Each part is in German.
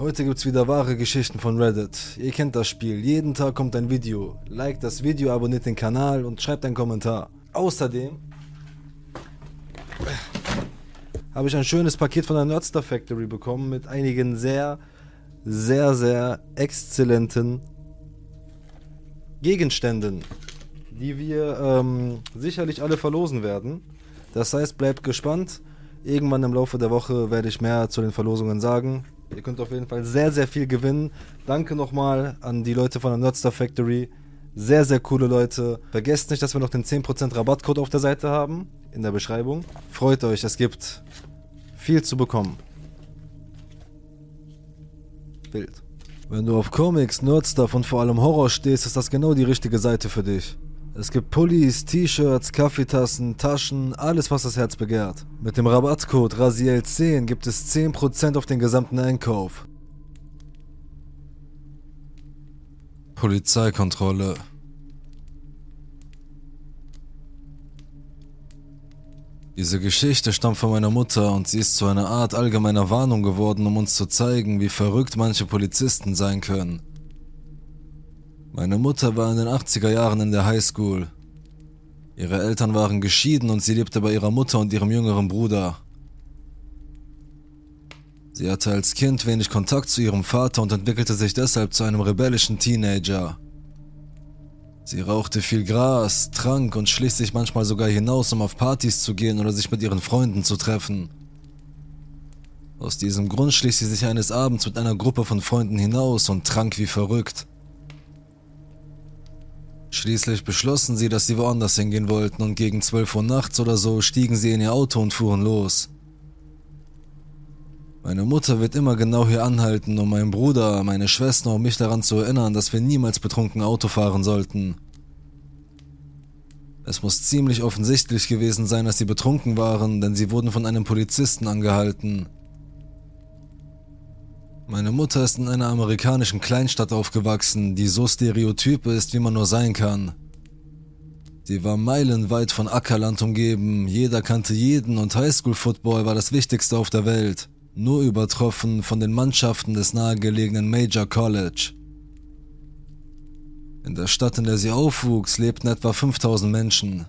Heute gibt's wieder wahre Geschichten von Reddit. Ihr kennt das Spiel, jeden Tag kommt ein Video. Liked das Video, abonniert den Kanal und schreibt einen Kommentar. Außerdem habe ich ein schönes Paket von der Nerdstar Factory bekommen mit einigen sehr, sehr, sehr exzellenten Gegenständen, die wir sicherlich alle verlosen werden. Das heißt, bleibt gespannt. Irgendwann im Laufe der Woche werde ich mehr zu den Verlosungen sagen. Ihr könnt auf jeden Fall sehr, sehr viel gewinnen. Danke nochmal an die Leute von der Nerdstar Factory. Sehr, sehr coole Leute. Vergesst nicht, dass wir noch den 10% Rabattcode auf der Seite haben. In der Beschreibung. Freut euch, es gibt viel zu bekommen. Bild. Wenn du auf Comics, Nerdstuff und vor allem Horror stehst, ist das genau die richtige Seite für dich. Es gibt Pullis, T-Shirts, Kaffeetassen, Taschen, alles was das Herz begehrt. Mit dem Rabattcode RASIEL10 gibt es 10% auf den gesamten Einkauf. Polizeikontrolle. Diese Geschichte stammt von meiner Mutter und sie ist zu einer Art allgemeiner Warnung geworden, um uns zu zeigen, wie verrückt manche Polizisten sein können. Meine Mutter war in den 80er Jahren in der Highschool. Ihre Eltern waren geschieden und sie lebte bei ihrer Mutter und ihrem jüngeren Bruder. Sie hatte als Kind wenig Kontakt zu ihrem Vater und entwickelte sich deshalb zu einem rebellischen Teenager. Sie rauchte viel Gras, trank und schlich sich manchmal sogar hinaus, um auf Partys zu gehen oder sich mit ihren Freunden zu treffen. Aus diesem Grund schlich sie sich eines Abends mit einer Gruppe von Freunden hinaus und trank wie verrückt. Schließlich beschlossen sie, dass sie woanders hingehen wollten und gegen 12 Uhr nachts oder so stiegen sie in ihr Auto und fuhren los. Meine Mutter wird immer genau hier anhalten, um meinen Bruder, meine Schwester und mich daran zu erinnern, dass wir niemals betrunken Auto fahren sollten. Es muss ziemlich offensichtlich gewesen sein, dass sie betrunken waren, denn sie wurden von einem Polizisten angehalten. Meine Mutter ist in einer amerikanischen Kleinstadt aufgewachsen, die so stereotyp ist, wie man nur sein kann. Sie war meilenweit von Ackerland umgeben, jeder kannte jeden und Highschool-Football war das Wichtigste auf der Welt, nur übertroffen von den Mannschaften des nahegelegenen Major College. In der Stadt, in der sie aufwuchs, lebten etwa 5000 Menschen.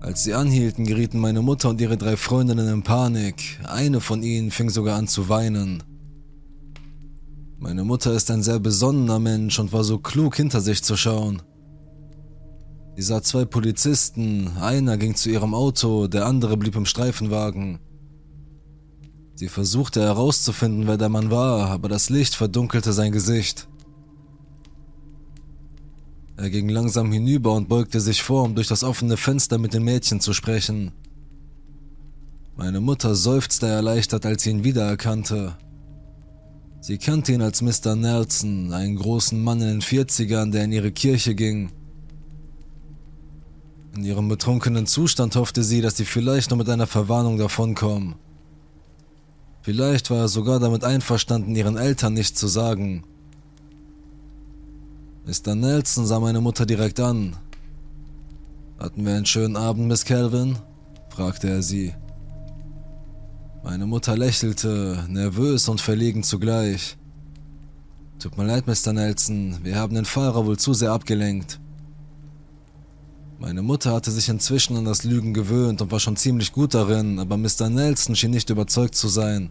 Als sie anhielten, gerieten meine Mutter und ihre 3 Freundinnen in Panik. Eine von ihnen fing sogar an zu weinen. Meine Mutter ist ein sehr besonnener Mensch und war so klug, hinter sich zu schauen. Sie sah 2 Polizisten, einer ging zu ihrem Auto, der andere blieb im Streifenwagen. Sie versuchte herauszufinden, wer der Mann war, aber das Licht verdunkelte sein Gesicht. Er ging langsam hinüber und beugte sich vor, um durch das offene Fenster mit dem Mädchen zu sprechen. Meine Mutter seufzte erleichtert, als sie ihn wiedererkannte. Sie kannte ihn als Mr. Nelson, einen großen Mann in den 40ern, der in ihre Kirche ging. In ihrem betrunkenen Zustand hoffte sie, dass sie vielleicht nur mit einer Verwarnung davonkommen. Vielleicht war er sogar damit einverstanden, ihren Eltern nichts zu sagen. Mr. Nelson sah meine Mutter direkt an. »Hatten wir einen schönen Abend, Miss Calvin?« fragte er sie. Meine Mutter lächelte, nervös und verlegen zugleich. »Tut mir leid, Mr. Nelson, wir haben den Fahrer wohl zu sehr abgelenkt.« Meine Mutter hatte sich inzwischen an das Lügen gewöhnt und war schon ziemlich gut darin, aber Mr. Nelson schien nicht überzeugt zu sein.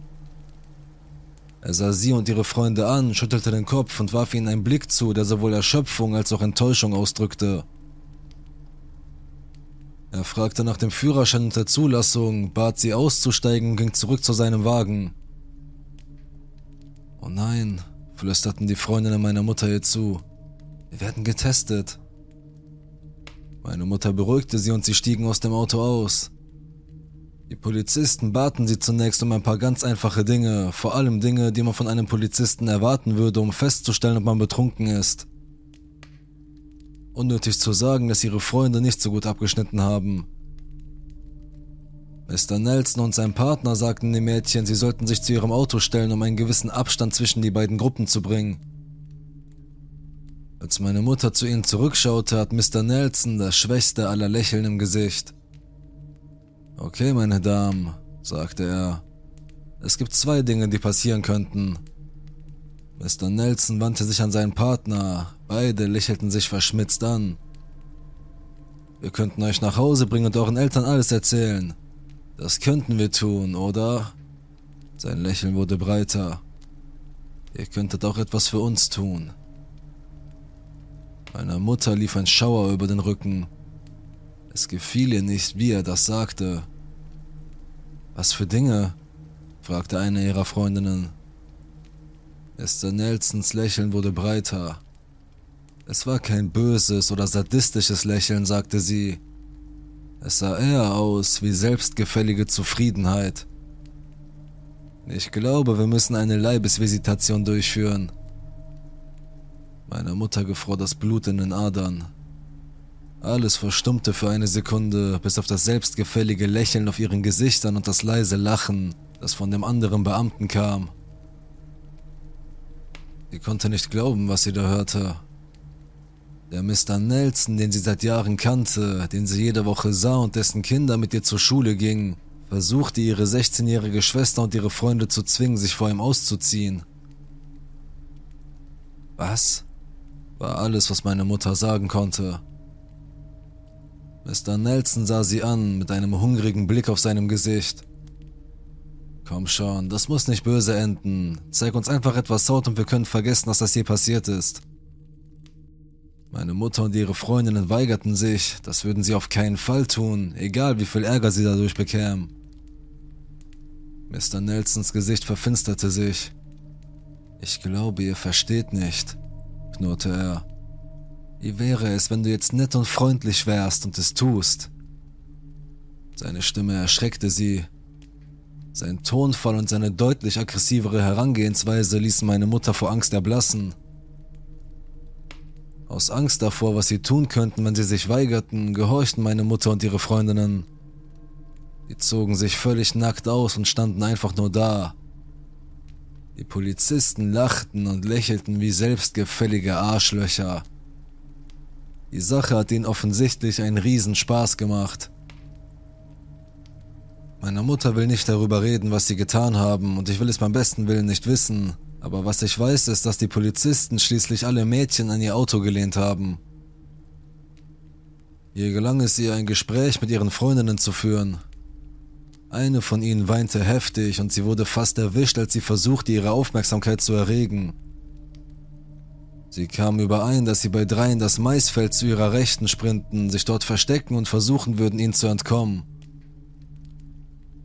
Er sah sie und ihre Freunde an, schüttelte den Kopf und warf ihnen einen Blick zu, der sowohl Erschöpfung als auch Enttäuschung ausdrückte. Er fragte nach dem Führerschein und der Zulassung, bat sie auszusteigen und ging zurück zu seinem Wagen. »Oh nein«, flüsterten die Freundinnen meiner Mutter ihr zu. »Wir werden getestet.« Meine Mutter beruhigte sie und sie stiegen aus dem Auto aus. Die Polizisten baten sie zunächst um ein paar ganz einfache Dinge, vor allem Dinge, die man von einem Polizisten erwarten würde, um festzustellen, ob man betrunken ist. Unnötig zu sagen, dass ihre Freunde nicht so gut abgeschnitten haben. Mr. Nelson und sein Partner sagten den Mädchen, sie sollten sich zu ihrem Auto stellen, um einen gewissen Abstand zwischen die beiden Gruppen zu bringen. Als meine Mutter zu ihnen zurückschaute, hat Mr. Nelson das schwächste aller Lächeln im Gesicht. »Okay, meine Damen«, sagte er, Es gibt zwei Dinge, die passieren könnten. Mr. Nelson wandte sich an seinen Partner. Beide lächelten sich verschmitzt an. Wir könnten euch nach Hause bringen und euren Eltern alles erzählen. Das könnten wir tun, oder? Sein Lächeln wurde breiter. Ihr könntet auch etwas für uns tun. Meiner Mutter lief ein Schauer über den Rücken. Es gefiel ihr nicht, wie er das sagte. Was für Dinge? Fragte eine ihrer Freundinnen. Mr. Nelsons Lächeln wurde breiter. Es war kein böses oder sadistisches Lächeln, sagte sie. Es sah eher aus wie selbstgefällige Zufriedenheit. Ich glaube, wir müssen eine Leibesvisitation durchführen. Meiner Mutter gefror das Blut in den Adern. Alles verstummte für eine Sekunde, bis auf das selbstgefällige Lächeln auf ihren Gesichtern und das leise Lachen, das von dem anderen Beamten kam. Sie konnte nicht glauben, was sie da hörte. Der Mr. Nelson, den sie seit Jahren kannte, den sie jede Woche sah und dessen Kinder mit ihr zur Schule gingen, versuchte ihre 16-jährige Schwester und ihre Freunde zu zwingen, sich vor ihm auszuziehen. Was? War alles, was meine Mutter sagen konnte. Mr. Nelson sah sie an, mit einem hungrigen Blick auf seinem Gesicht. Komm schon, das muss nicht böse enden. Zeig uns einfach etwas Haut und wir können vergessen, dass das je passiert ist. Meine Mutter und ihre Freundinnen weigerten sich, das würden sie auf keinen Fall tun, egal wie viel Ärger sie dadurch bekämen. Mr. Nelsons Gesicht verfinsterte sich. Ich glaube, ihr versteht nicht, knurrte er. Wie wäre es, wenn du jetzt nett und freundlich wärst und es tust? Seine Stimme erschreckte sie. Sein Tonfall und seine deutlich aggressivere Herangehensweise ließen meine Mutter vor Angst erblassen. Aus Angst davor, was sie tun könnten, wenn sie sich weigerten, gehorchten meine Mutter und ihre Freundinnen. Sie zogen sich völlig nackt aus und standen einfach nur da. Die Polizisten lachten und lächelten wie selbstgefällige Arschlöcher. Die Sache hat ihnen offensichtlich einen Riesenspaß gemacht. Meine Mutter will nicht darüber reden, was sie getan haben, und ich will es beim besten Willen nicht wissen. Aber was ich weiß, ist, dass die Polizisten schließlich alle Mädchen an ihr Auto gelehnt haben. Hier gelang es ihr, ein Gespräch mit ihren Freundinnen zu führen. Eine von ihnen weinte heftig und sie wurde fast erwischt, als sie versuchte, ihre Aufmerksamkeit zu erregen. Sie kamen überein, dass sie bei dreien das Maisfeld zu ihrer Rechten sprinten, sich dort verstecken und versuchen würden, ihnen zu entkommen.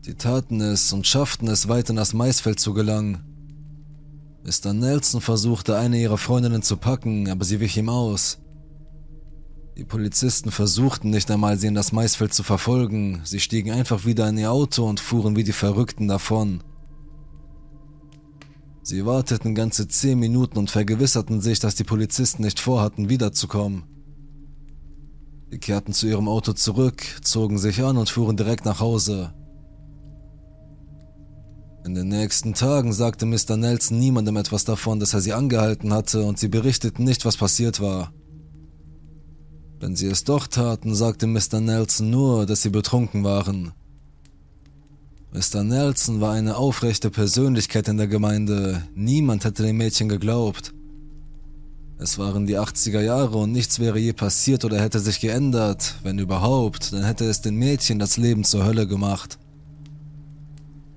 Sie taten es und schafften es, weit in das Maisfeld zu gelangen. Mr. Nelson versuchte, eine ihrer Freundinnen zu packen, aber sie wich ihm aus. Die Polizisten versuchten nicht einmal, sie in das Maisfeld zu verfolgen. Sie stiegen einfach wieder in ihr Auto und fuhren wie die Verrückten davon. Sie warteten ganze 10 Minuten und vergewisserten sich, dass die Polizisten nicht vorhatten, wiederzukommen. Sie kehrten zu ihrem Auto zurück, zogen sich an und fuhren direkt nach Hause. In den nächsten Tagen sagte Mr. Nelson niemandem etwas davon, dass er sie angehalten hatte, und sie berichteten nicht, was passiert war. Wenn sie es doch taten, sagte Mr. Nelson nur, dass sie betrunken waren. Mr. Nelson war eine aufrechte Persönlichkeit in der Gemeinde. Niemand hätte dem Mädchen geglaubt. Es waren die 80er Jahre und nichts wäre je passiert oder hätte sich geändert. Wenn überhaupt, dann hätte es den Mädchen das Leben zur Hölle gemacht.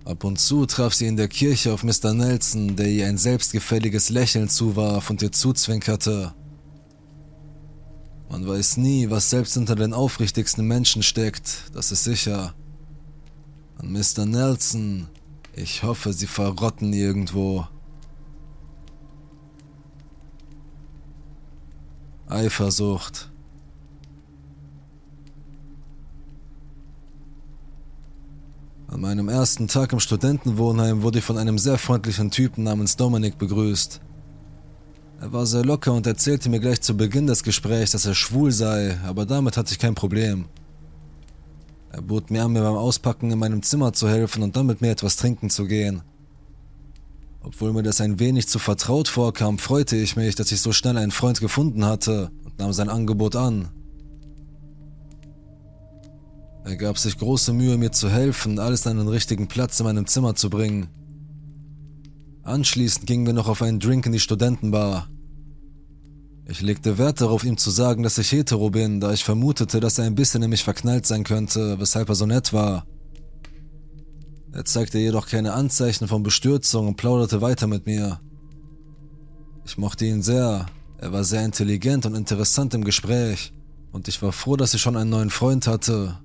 Ab und zu traf sie in der Kirche auf Mr. Nelson, der ihr ein selbstgefälliges Lächeln zuwarf und ihr zuzwinkerte. Man weiß nie, was selbst hinter den aufrichtigsten Menschen steckt, das ist sicher. An Mr. Nelson, ich hoffe, sie verrotten irgendwo. Eifersucht. An meinem ersten Tag im Studentenwohnheim wurde ich von einem sehr freundlichen Typen namens Dominik begrüßt. Er war sehr locker und erzählte mir gleich zu Beginn des Gesprächs, dass er schwul sei, aber damit hatte ich kein Problem. Er bot mir an, mir beim Auspacken in meinem Zimmer zu helfen und dann mit mir etwas trinken zu gehen. Obwohl mir das ein wenig zu vertraut vorkam, freute ich mich, dass ich so schnell einen Freund gefunden hatte und nahm sein Angebot an. Er gab sich große Mühe, mir zu helfen, alles an den richtigen Platz in meinem Zimmer zu bringen. Anschließend gingen wir noch auf einen Drink in die Studentenbar. Ich legte Wert darauf, ihm zu sagen, dass ich hetero bin, da ich vermutete, dass er ein bisschen in mich verknallt sein könnte, weshalb er so nett war. Er zeigte jedoch keine Anzeichen von Bestürzung und plauderte weiter mit mir. Ich mochte ihn sehr, er war sehr intelligent und interessant im Gespräch, und ich war froh, dass ich schon einen neuen Freund hatte.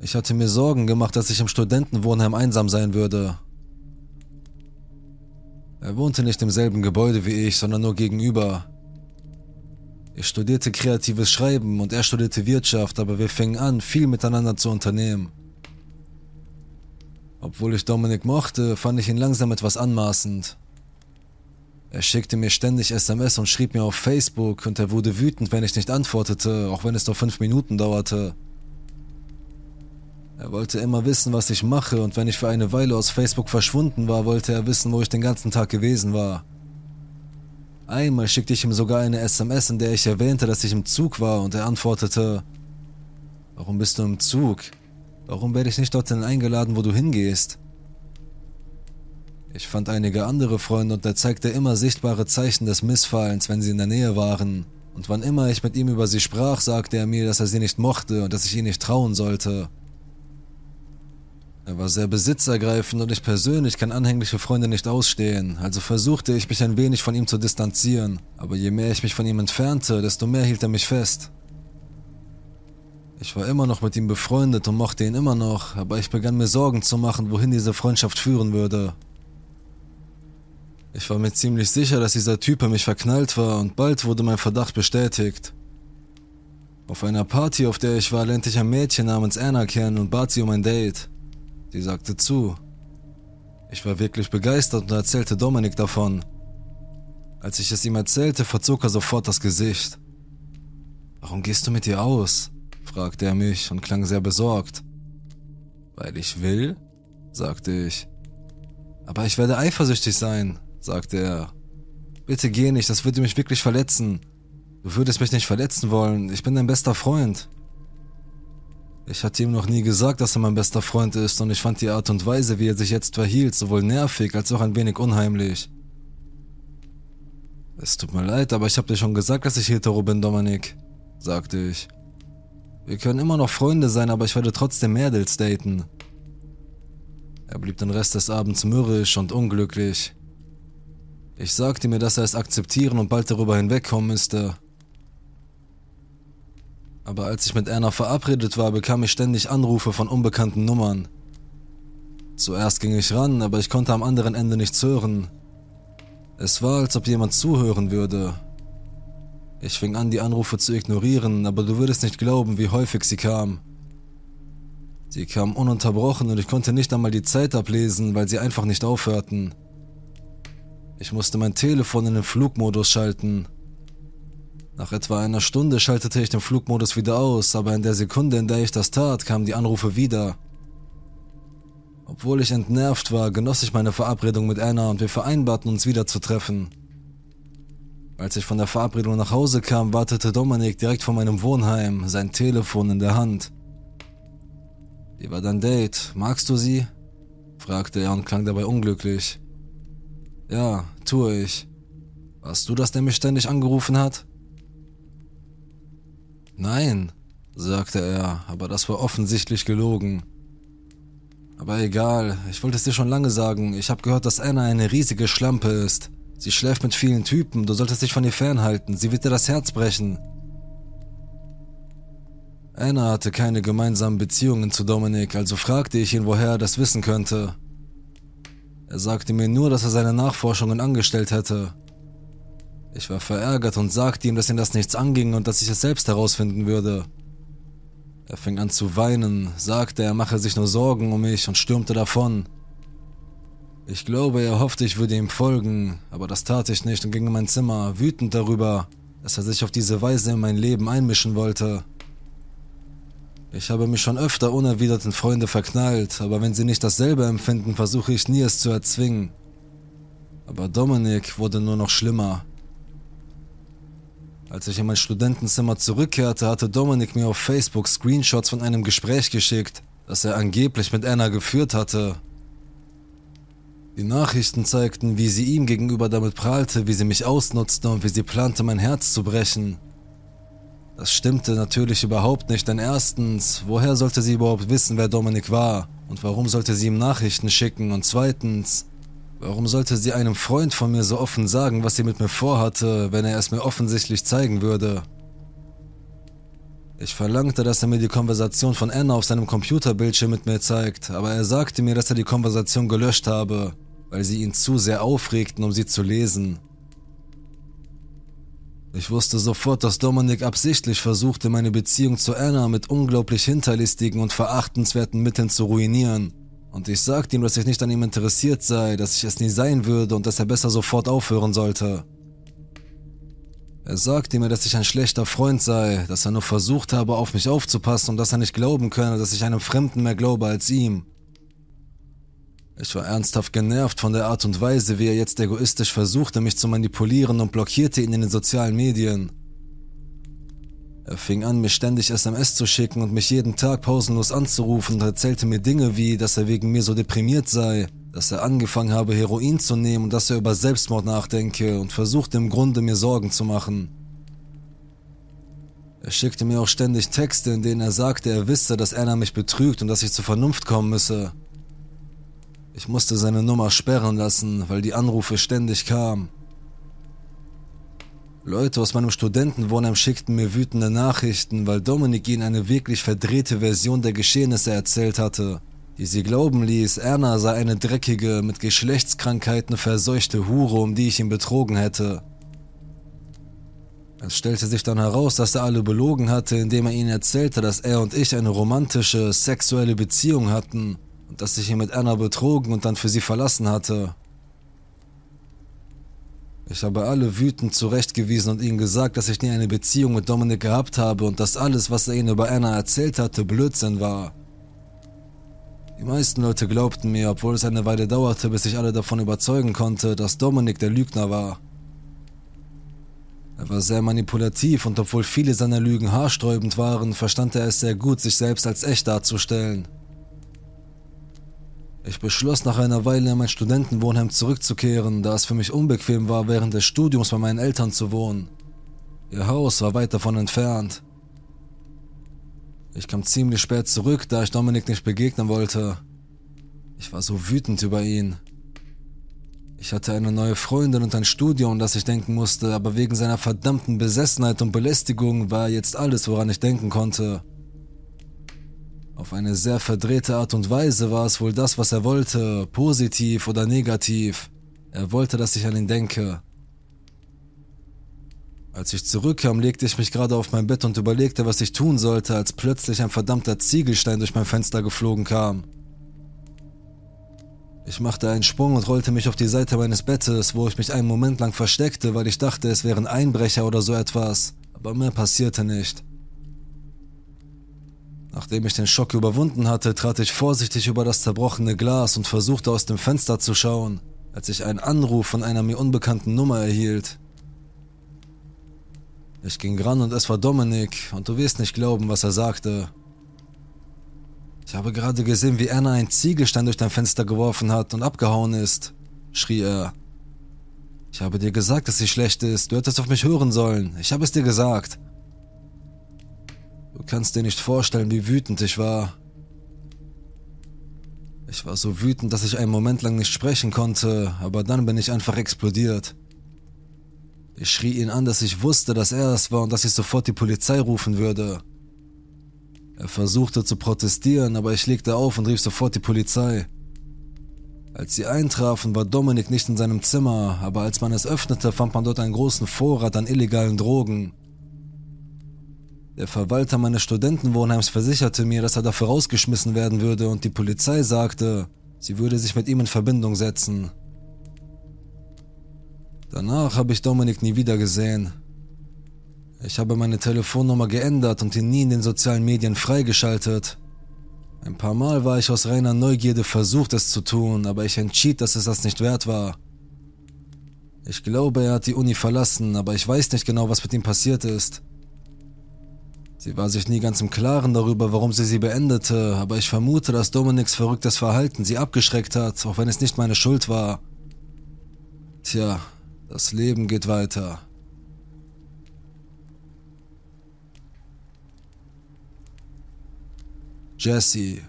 Ich hatte mir Sorgen gemacht, dass ich im Studentenwohnheim einsam sein würde. Er wohnte nicht im selben Gebäude wie ich, sondern nur gegenüber. Ich studierte kreatives Schreiben und er studierte Wirtschaft, aber wir fingen an, viel miteinander zu unternehmen. Obwohl ich Dominik mochte, fand ich ihn langsam etwas anmaßend. Er schickte mir ständig SMS und schrieb mir auf Facebook, und er wurde wütend, wenn ich nicht antwortete, auch wenn es nur 5 Minuten dauerte. Er wollte immer wissen, was ich mache, und wenn ich für eine Weile aus Facebook verschwunden war, wollte er wissen, wo ich den ganzen Tag gewesen war. Einmal schickte ich ihm sogar eine SMS, in der ich erwähnte, dass ich im Zug war, und er antwortete: Warum bist du im Zug? Warum werde ich nicht dorthin eingeladen, wo du hingehst? Ich fand einige andere Freunde, und er zeigte immer sichtbare Zeichen des Missfallens, wenn sie in der Nähe waren, und wann immer ich mit ihm über sie sprach, sagte er mir, dass er sie nicht mochte und dass ich ihr nicht trauen sollte. Er war sehr besitzergreifend, und ich persönlich kann anhängliche Freunde nicht ausstehen, also versuchte ich, mich ein wenig von ihm zu distanzieren, aber je mehr ich mich von ihm entfernte, desto mehr hielt er mich fest. Ich war immer noch mit ihm befreundet und mochte ihn immer noch, aber ich begann mir Sorgen zu machen, wohin diese Freundschaft führen würde. Ich war mir ziemlich sicher, dass dieser Typ in mich verknallt war, und bald wurde mein Verdacht bestätigt. Auf einer Party, auf der ich war, lernte ich ein Mädchen namens Anna kennen und bat sie um ein Date. Sie sagte zu. Ich war wirklich begeistert und erzählte Dominik davon. Als ich es ihm erzählte, verzog er sofort das Gesicht. Warum gehst du mit ihr aus? Fragte er mich und klang sehr besorgt. Weil ich will? Sagte ich. Aber ich werde eifersüchtig sein, sagte er. Bitte geh nicht, das würde mich wirklich verletzen. Du würdest mich nicht verletzen wollen, ich bin dein bester Freund. Ich hatte ihm noch nie gesagt, dass er mein bester Freund ist, und ich fand die Art und Weise, wie er sich jetzt verhielt, sowohl nervig als auch ein wenig unheimlich. Es tut mir leid, aber ich habe dir schon gesagt, dass ich hetero bin, Dominik, sagte ich. Wir können immer noch Freunde sein, aber ich werde trotzdem Mädels daten. Er blieb den Rest des Abends mürrisch und unglücklich. Ich sagte mir, dass er es akzeptieren und bald darüber hinwegkommen müsste. Aber als ich mit Anna verabredet war, bekam ich ständig Anrufe von unbekannten Nummern. Zuerst ging ich ran, aber ich konnte am anderen Ende nichts hören. Es war, als ob jemand zuhören würde. Ich fing an, die Anrufe zu ignorieren, aber du würdest nicht glauben, wie häufig sie kamen. Sie kamen ununterbrochen, und ich konnte nicht einmal die Zeit ablesen, weil sie einfach nicht aufhörten. Ich musste mein Telefon in den Flugmodus schalten. Nach etwa einer Stunde schaltete ich den Flugmodus wieder aus, aber in der Sekunde, in der ich das tat, kamen die Anrufe wieder. Obwohl ich entnervt war, genoss ich meine Verabredung mit Anna, und wir vereinbarten, uns wieder zu treffen. Als ich von der Verabredung nach Hause kam, wartete Dominik direkt vor meinem Wohnheim, sein Telefon in der Hand. Wie war dein Date? Magst du sie? Fragte er und klang dabei unglücklich. Ja, tue ich. Warst du das, der mich ständig angerufen hat? Nein, sagte er, aber das war offensichtlich gelogen. Aber egal, ich wollte es dir schon lange sagen, ich habe gehört, dass Anna eine riesige Schlampe ist. Sie schläft mit vielen Typen, du solltest dich von ihr fernhalten, sie wird dir das Herz brechen. Anna hatte keine gemeinsamen Beziehungen zu Dominik, also fragte ich ihn, woher er das wissen könnte. Er sagte mir nur, dass er seine Nachforschungen angestellt hätte. Ich war verärgert und sagte ihm, dass ihm das nichts anging und dass ich es selbst herausfinden würde. Er fing an zu weinen, sagte, er mache sich nur Sorgen um mich und stürmte davon. Ich glaube, er hoffte, ich würde ihm folgen, aber das tat ich nicht und ging in mein Zimmer, wütend darüber, dass er sich auf diese Weise in mein Leben einmischen wollte. Ich habe mich schon öfter unerwidert in Freunde verknallt, aber wenn sie nicht dasselbe empfinden, versuche ich nie, es zu erzwingen. Aber Dominik wurde nur noch schlimmer. Als ich in mein Studentenzimmer zurückkehrte, hatte Dominik mir auf Facebook Screenshots von einem Gespräch geschickt, das er angeblich mit Anna geführt hatte. Die Nachrichten zeigten, wie sie ihm gegenüber damit prahlte, wie sie mich ausnutzte und wie sie plante, mein Herz zu brechen. Das stimmte natürlich überhaupt nicht, denn erstens, woher sollte sie überhaupt wissen, wer Dominik war? Und warum sollte sie ihm Nachrichten schicken? Und zweitens, warum sollte sie einem Freund von mir so offen sagen, was sie mit mir vorhatte, wenn er es mir offensichtlich zeigen würde? Ich verlangte, dass er mir die Konversation von Anna auf seinem Computerbildschirm mit mir zeigt, aber er sagte mir, dass er die Konversation gelöscht habe, weil sie ihn zu sehr aufregten, um sie zu lesen. Ich wusste sofort, dass Dominik absichtlich versuchte, meine Beziehung zu Anna mit unglaublich hinterlistigen und verachtenswerten Mitteln zu ruinieren. Und ich sagte ihm, dass ich nicht an ihm interessiert sei, dass ich es nie sein würde und dass er besser sofort aufhören sollte. Er sagte mir, dass ich ein schlechter Freund sei, dass er nur versucht habe, auf mich aufzupassen und dass er nicht glauben könne, dass ich einem Fremden mehr glaube als ihm. Ich war ernsthaft genervt von der Art und Weise, wie er jetzt egoistisch versuchte, mich zu manipulieren, und blockierte ihn in den sozialen Medien. Er fing an, mir ständig SMS zu schicken und mich jeden Tag pausenlos anzurufen und erzählte mir Dinge wie, dass er wegen mir so deprimiert sei, dass er angefangen habe, Heroin zu nehmen und dass er über Selbstmord nachdenke, und versuchte im Grunde, mir Sorgen zu machen. Er schickte mir auch ständig Texte, in denen er sagte, er wisse, dass Anna mich betrügt und dass ich zur Vernunft kommen müsse. Ich musste seine Nummer sperren lassen, weil die Anrufe ständig kamen. Leute aus meinem Studentenwohnheim schickten mir wütende Nachrichten, weil Dominik ihnen eine wirklich verdrehte Version der Geschehnisse erzählt hatte, die sie glauben ließ, Anna sei eine dreckige, mit Geschlechtskrankheiten verseuchte Hure, um die ich ihn betrogen hätte. Es stellte sich dann heraus, dass er alle belogen hatte, indem er ihnen erzählte, dass er und ich eine romantische, sexuelle Beziehung hatten und dass ich ihn mit Anna betrogen und dann für sie verlassen hatte. Ich habe alle wütend zurechtgewiesen und ihnen gesagt, dass ich nie eine Beziehung mit Dominik gehabt habe und dass alles, was er ihnen über Anna erzählt hatte, Blödsinn war. Die meisten Leute glaubten mir, obwohl es eine Weile dauerte, bis ich alle davon überzeugen konnte, dass Dominik der Lügner war. Er war sehr manipulativ und obwohl viele seiner Lügen haarsträubend waren, verstand er es sehr gut, sich selbst als echt darzustellen. Ich beschloss, nach einer Weile in mein Studentenwohnheim zurückzukehren, da es für mich unbequem war, während des Studiums bei meinen Eltern zu wohnen. Ihr Haus war weit davon entfernt. Ich kam ziemlich spät zurück, da ich Dominik nicht begegnen wollte. Ich war so wütend über ihn. Ich hatte eine neue Freundin und ein Studium, an das ich denken musste, aber wegen seiner verdammten Besessenheit und Belästigung war jetzt alles, woran ich denken konnte. Auf eine sehr verdrehte Art und Weise war es wohl das, was er wollte, positiv oder negativ. Er wollte, dass ich an ihn denke. Als ich zurückkam, legte ich mich gerade auf mein Bett und überlegte, was ich tun sollte, als plötzlich ein verdammter Ziegelstein durch mein Fenster geflogen kam. Ich machte einen Sprung und rollte mich auf die Seite meines Bettes, wo ich mich einen Moment lang versteckte, weil ich dachte, es wären Einbrecher oder so etwas, aber mehr passierte nicht. Nachdem ich den Schock überwunden hatte, trat ich vorsichtig über das zerbrochene Glas und versuchte, aus dem Fenster zu schauen, als ich einen Anruf von einer mir unbekannten Nummer erhielt. Ich ging ran und es war Dominik, und du wirst nicht glauben, was er sagte. »Ich habe gerade gesehen, wie Anna einen Ziegelstein durch dein Fenster geworfen hat und abgehauen ist«, schrie er. »Ich habe dir gesagt, dass sie schlecht ist. Du hättest auf mich hören sollen. Ich habe es dir gesagt.« Du kannst dir nicht vorstellen, wie wütend ich war. Ich war so wütend, dass ich einen Moment lang nicht sprechen konnte, aber dann bin ich einfach explodiert. Ich schrie ihn an, dass ich wusste, dass er es war und dass ich sofort die Polizei rufen würde. Er versuchte zu protestieren, aber ich legte auf und rief sofort die Polizei. Als sie eintrafen, war Dominik nicht in seinem Zimmer, aber als man es öffnete, fand man dort einen großen Vorrat an illegalen Drogen. Der Verwalter meines Studentenwohnheims versicherte mir, dass er dafür rausgeschmissen werden würde, und die Polizei sagte, sie würde sich mit ihm in Verbindung setzen. Danach habe ich Dominik nie wieder gesehen. Ich habe meine Telefonnummer geändert und ihn nie in den sozialen Medien freigeschaltet. Ein paar Mal war ich aus reiner Neugierde versucht, es zu tun, aber ich entschied, dass es das nicht wert war. Ich glaube, er hat die Uni verlassen, aber ich weiß nicht genau, was mit ihm passiert ist. Sie war sich nie ganz im Klaren darüber, warum sie beendete, aber ich vermute, dass Dominiks verrücktes Verhalten sie abgeschreckt hat, auch wenn es nicht meine Schuld war. Tja, das Leben geht weiter. Jesse.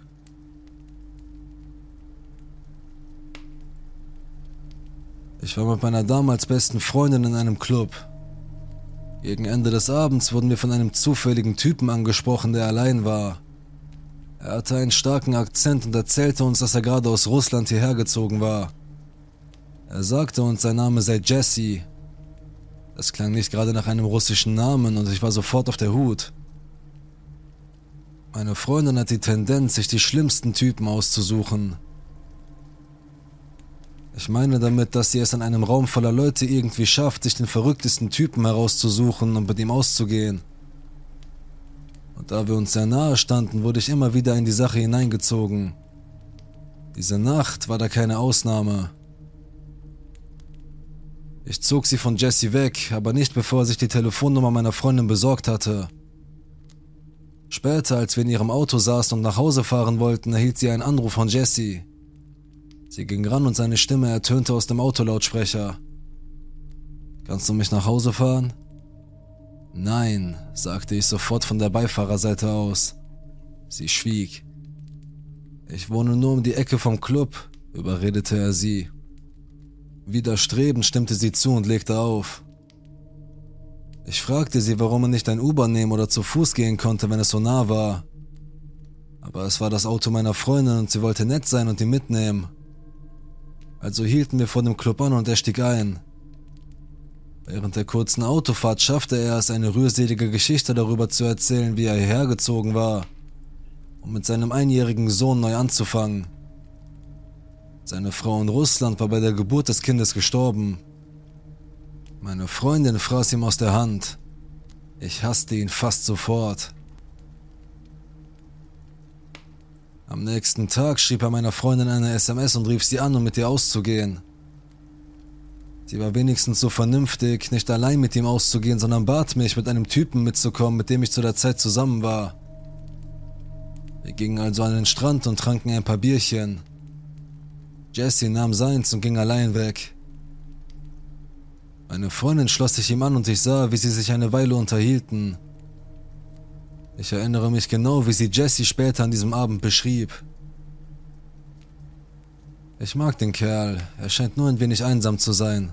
Ich war mit meiner damals besten Freundin in einem Club. Gegen Ende des Abends wurden wir von einem zufälligen Typen angesprochen, der allein war. Er hatte einen starken Akzent und erzählte uns, dass er gerade aus Russland hierher gezogen war. Er sagte uns, sein Name sei Jesse. Das klang nicht gerade nach einem russischen Namen und ich war sofort auf der Hut. Meine Freundin hat die Tendenz, sich die schlimmsten Typen auszusuchen. Ich meine damit, dass sie es in einem Raum voller Leute irgendwie schafft, sich den verrücktesten Typen herauszusuchen und mit ihm auszugehen. Und da wir uns sehr nahe standen, wurde ich immer wieder in die Sache hineingezogen. Diese Nacht war da keine Ausnahme. Ich zog sie von Jesse weg, aber nicht bevor sich die Telefonnummer meiner Freundin besorgt hatte. Später, als wir in ihrem Auto saßen und nach Hause fahren wollten, erhielt sie einen Anruf von Jesse. Sie ging ran und seine Stimme ertönte aus dem Autolautsprecher. »Kannst du mich nach Hause fahren?« »Nein«, sagte ich sofort von der Beifahrerseite aus. Sie schwieg. »Ich wohne nur um die Ecke vom Club«, überredete er sie. Widerstrebend stimmte sie zu und legte auf. Ich fragte sie, warum man nicht ein Uber nehmen oder zu Fuß gehen konnte, wenn es so nah war. Aber es war das Auto meiner Freundin und sie wollte nett sein und ihn mitnehmen. Also hielten wir vor dem Club an und er stieg ein. Während der kurzen Autofahrt schaffte er es, eine rührselige Geschichte darüber zu erzählen, wie er hierher gezogen war, um mit seinem einjährigen Sohn neu anzufangen. Seine Frau in Russland war bei der Geburt des Kindes gestorben. Meine Freundin fraß ihm aus der Hand. Ich hasste ihn fast sofort. Am nächsten Tag schrieb er meiner Freundin eine SMS und rief sie an, um mit ihr auszugehen. Sie war wenigstens so vernünftig, nicht allein mit ihm auszugehen, sondern bat mich, mit einem Typen mitzukommen, mit dem ich zu der Zeit zusammen war. Wir gingen also an den Strand und tranken ein paar Bierchen. Jesse nahm seins und ging allein weg. Meine Freundin schloss sich ihm an und ich sah, wie sie sich eine Weile unterhielten. Ich erinnere mich genau, wie sie Jesse später an diesem Abend beschrieb. Ich mag den Kerl, er scheint nur ein wenig einsam zu sein.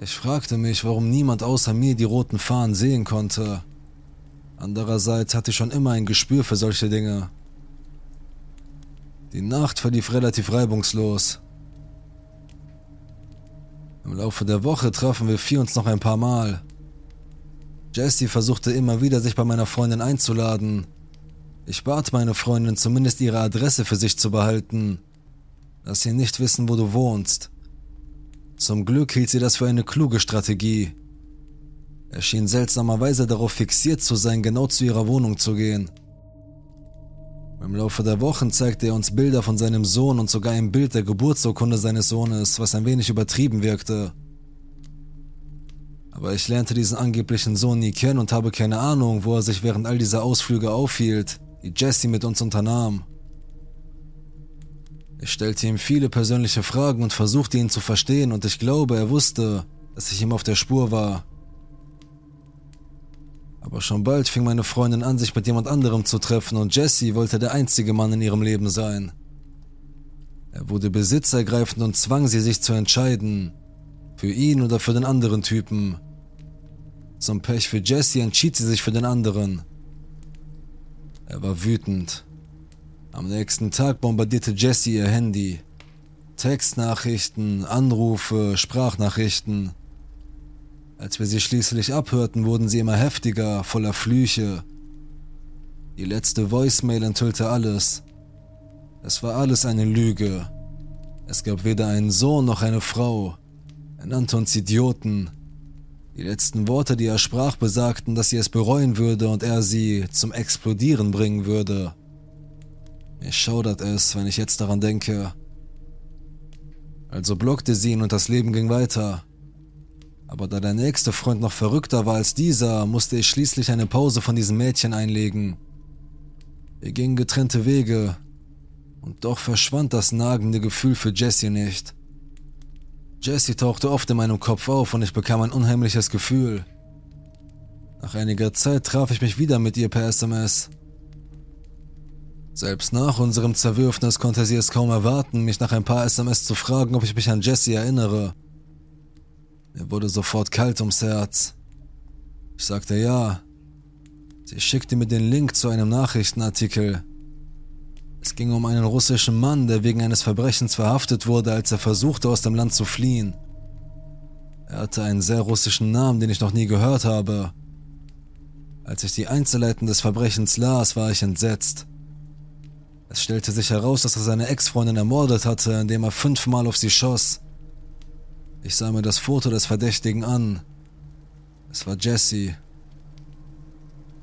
Ich fragte mich, warum niemand außer mir die roten Fahnen sehen konnte. Andererseits hatte ich schon immer ein Gespür für solche Dinge. Die Nacht verlief relativ reibungslos. Im Laufe der Woche trafen wir vier uns noch ein paar Mal. Jesse versuchte immer wieder, sich bei meiner Freundin einzuladen. Ich bat meine Freundin, zumindest ihre Adresse für sich zu behalten. Lass sie nicht wissen, wo du wohnst. Zum Glück hielt sie das für eine kluge Strategie. Er schien seltsamerweise darauf fixiert zu sein, genau zu ihrer Wohnung zu gehen. Im Laufe der Wochen zeigte er uns Bilder von seinem Sohn und sogar ein Bild der Geburtsurkunde seines Sohnes, was ein wenig übertrieben wirkte. Aber ich lernte diesen angeblichen Sohn nie kennen und habe keine Ahnung, wo er sich während all dieser Ausflüge aufhielt, die Jesse mit uns unternahm. Ich stellte ihm viele persönliche Fragen und versuchte ihn zu verstehen und ich glaube, er wusste, dass ich ihm auf der Spur war. Aber schon bald fing meine Freundin an, sich mit jemand anderem zu treffen und Jesse wollte der einzige Mann in ihrem Leben sein. Er wurde besitzergreifend und zwang sie, sich zu entscheiden. Für ihn oder für den anderen Typen. Zum Pech für Jesse entschied sie sich für den anderen. Er war wütend. Am nächsten Tag bombardierte Jesse ihr Handy. Textnachrichten, Anrufe, Sprachnachrichten. Als wir sie schließlich abhörten, wurden sie immer heftiger, voller Flüche. Die letzte Voicemail enthüllte alles. Es war alles eine Lüge. Es gab weder einen Sohn noch eine Frau. Er nannte uns Idioten. Die letzten Worte, die er sprach, besagten, dass sie es bereuen würde und er sie zum Explodieren bringen würde. Mir schaudert es, wenn ich jetzt daran denke. Also blockte sie ihn und das Leben ging weiter. Aber da der nächste Freund noch verrückter war als dieser, musste ich schließlich eine Pause von diesem Mädchen einlegen. Wir gingen getrennte Wege, und doch verschwand das nagende Gefühl für Jesse nicht. Jesse tauchte oft in meinem Kopf auf und ich bekam ein unheimliches Gefühl. Nach einiger Zeit traf ich mich wieder mit ihr per SMS. Selbst nach unserem Zerwürfnis konnte sie es kaum erwarten, mich nach ein paar SMS zu fragen, ob ich mich an Jesse erinnere. Mir wurde sofort kalt ums Herz. Ich sagte ja. Sie schickte mir den Link zu einem Nachrichtenartikel. Es ging um einen russischen Mann, der wegen eines Verbrechens verhaftet wurde, als er versuchte, aus dem Land zu fliehen. Er hatte einen sehr russischen Namen, den ich noch nie gehört habe. Als ich die Einzelheiten des Verbrechens las, war ich entsetzt. Es stellte sich heraus, dass er seine Ex-Freundin ermordet hatte, indem er 5-mal auf sie schoss. Ich sah mir das Foto des Verdächtigen an. Es war Jesse.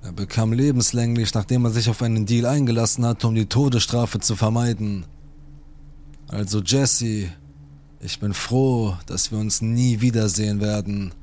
Er bekam lebenslänglich, nachdem er sich auf einen Deal eingelassen hatte, um die Todesstrafe zu vermeiden. Also Jesse, ich bin froh, dass wir uns nie wiedersehen werden.